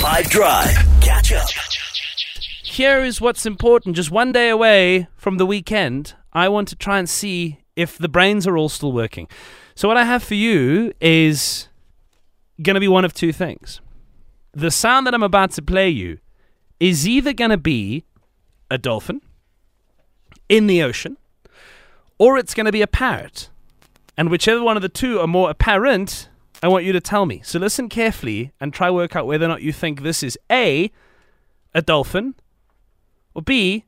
5 Drive. Catch up. Here is what's important. Just one day away from the weekend, I want to try and see if the brains are all still working. So what I have for you is going to be one of two things. The sound that I'm about to play you is either going to be a dolphin in the ocean, or it's going to be a parrot. And whichever one of the two are more apparent, I want you to tell me. So listen carefully and try work out whether or not you think this is A, a dolphin, or B,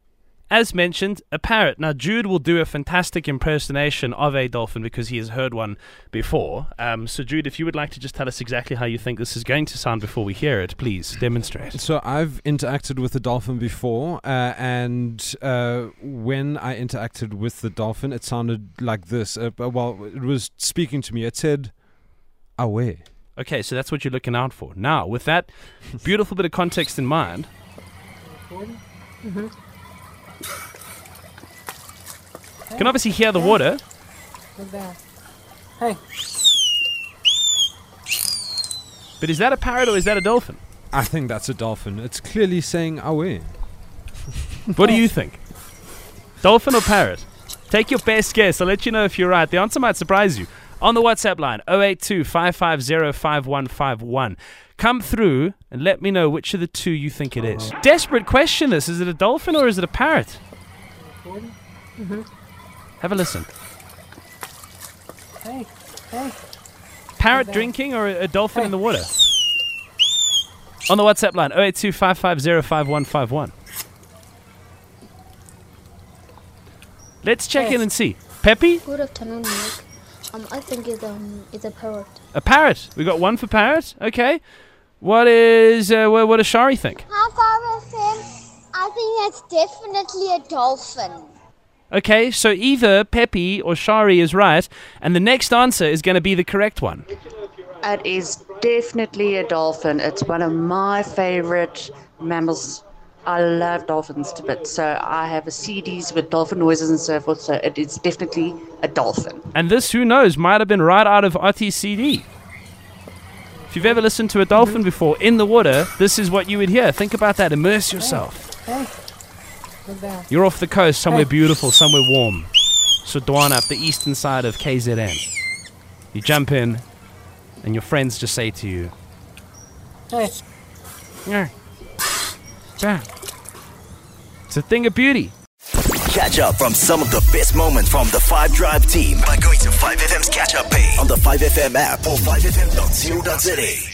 as mentioned, a parrot. Now, Jude will do a fantastic impersonation of a dolphin because he has heard one before. So, Jude, if you would like to just tell us exactly how you think this is going to sound before we hear it, please demonstrate. So, I've interacted with a dolphin before, and when I interacted with the dolphin, it sounded like this. It was speaking to me. It said, away. Okay, so that's what you're looking out for. Now, with that beautiful bit of context in mind... Mm-hmm. You can obviously hear the water. Hey. But is that a parrot or is that a dolphin? I think that's a dolphin. It's clearly saying away. What do you think? Dolphin or parrot? Take your best guess. I'll let you know if you're right. The answer might surprise you. On the WhatsApp line, 082-550-5151. Come through and let me know which of the two you think it is. Desperate question this. Is it a dolphin or is it a parrot? Mm-hmm. Have a listen. Hey. Parrot drinking or a dolphin in the water? On the WhatsApp line, 082-550-5151. Let's check in and see. Peppy? Good afternoon, Nick. I think it's a parrot. A parrot? We got one for parrot? Okay. What does Shari think? How far is him? I think that's definitely a dolphin. Okay, so either Peppy or Shari is right, and the next answer is going to be the correct one. It is definitely a dolphin. It's one of my favorite mammals. I love dolphins to bits, so I have a CDs with dolphin noises and so forth, so it is definitely a dolphin. And this, who knows, might have been right out of Artie's CD. If you've ever listened to a dolphin before in the water, this is what you would hear. Think about that. Immerse yourself. You're off the coast, somewhere beautiful, somewhere warm. Sodwana, up the eastern side of KZN. You jump in, and your friends just say to you, hey. Yeah. It's a thing of beauty. Catch up from some of the best moments from the 5 Drive team by going to 5FM's catch up page on the 5FM app or 5FM.co.za.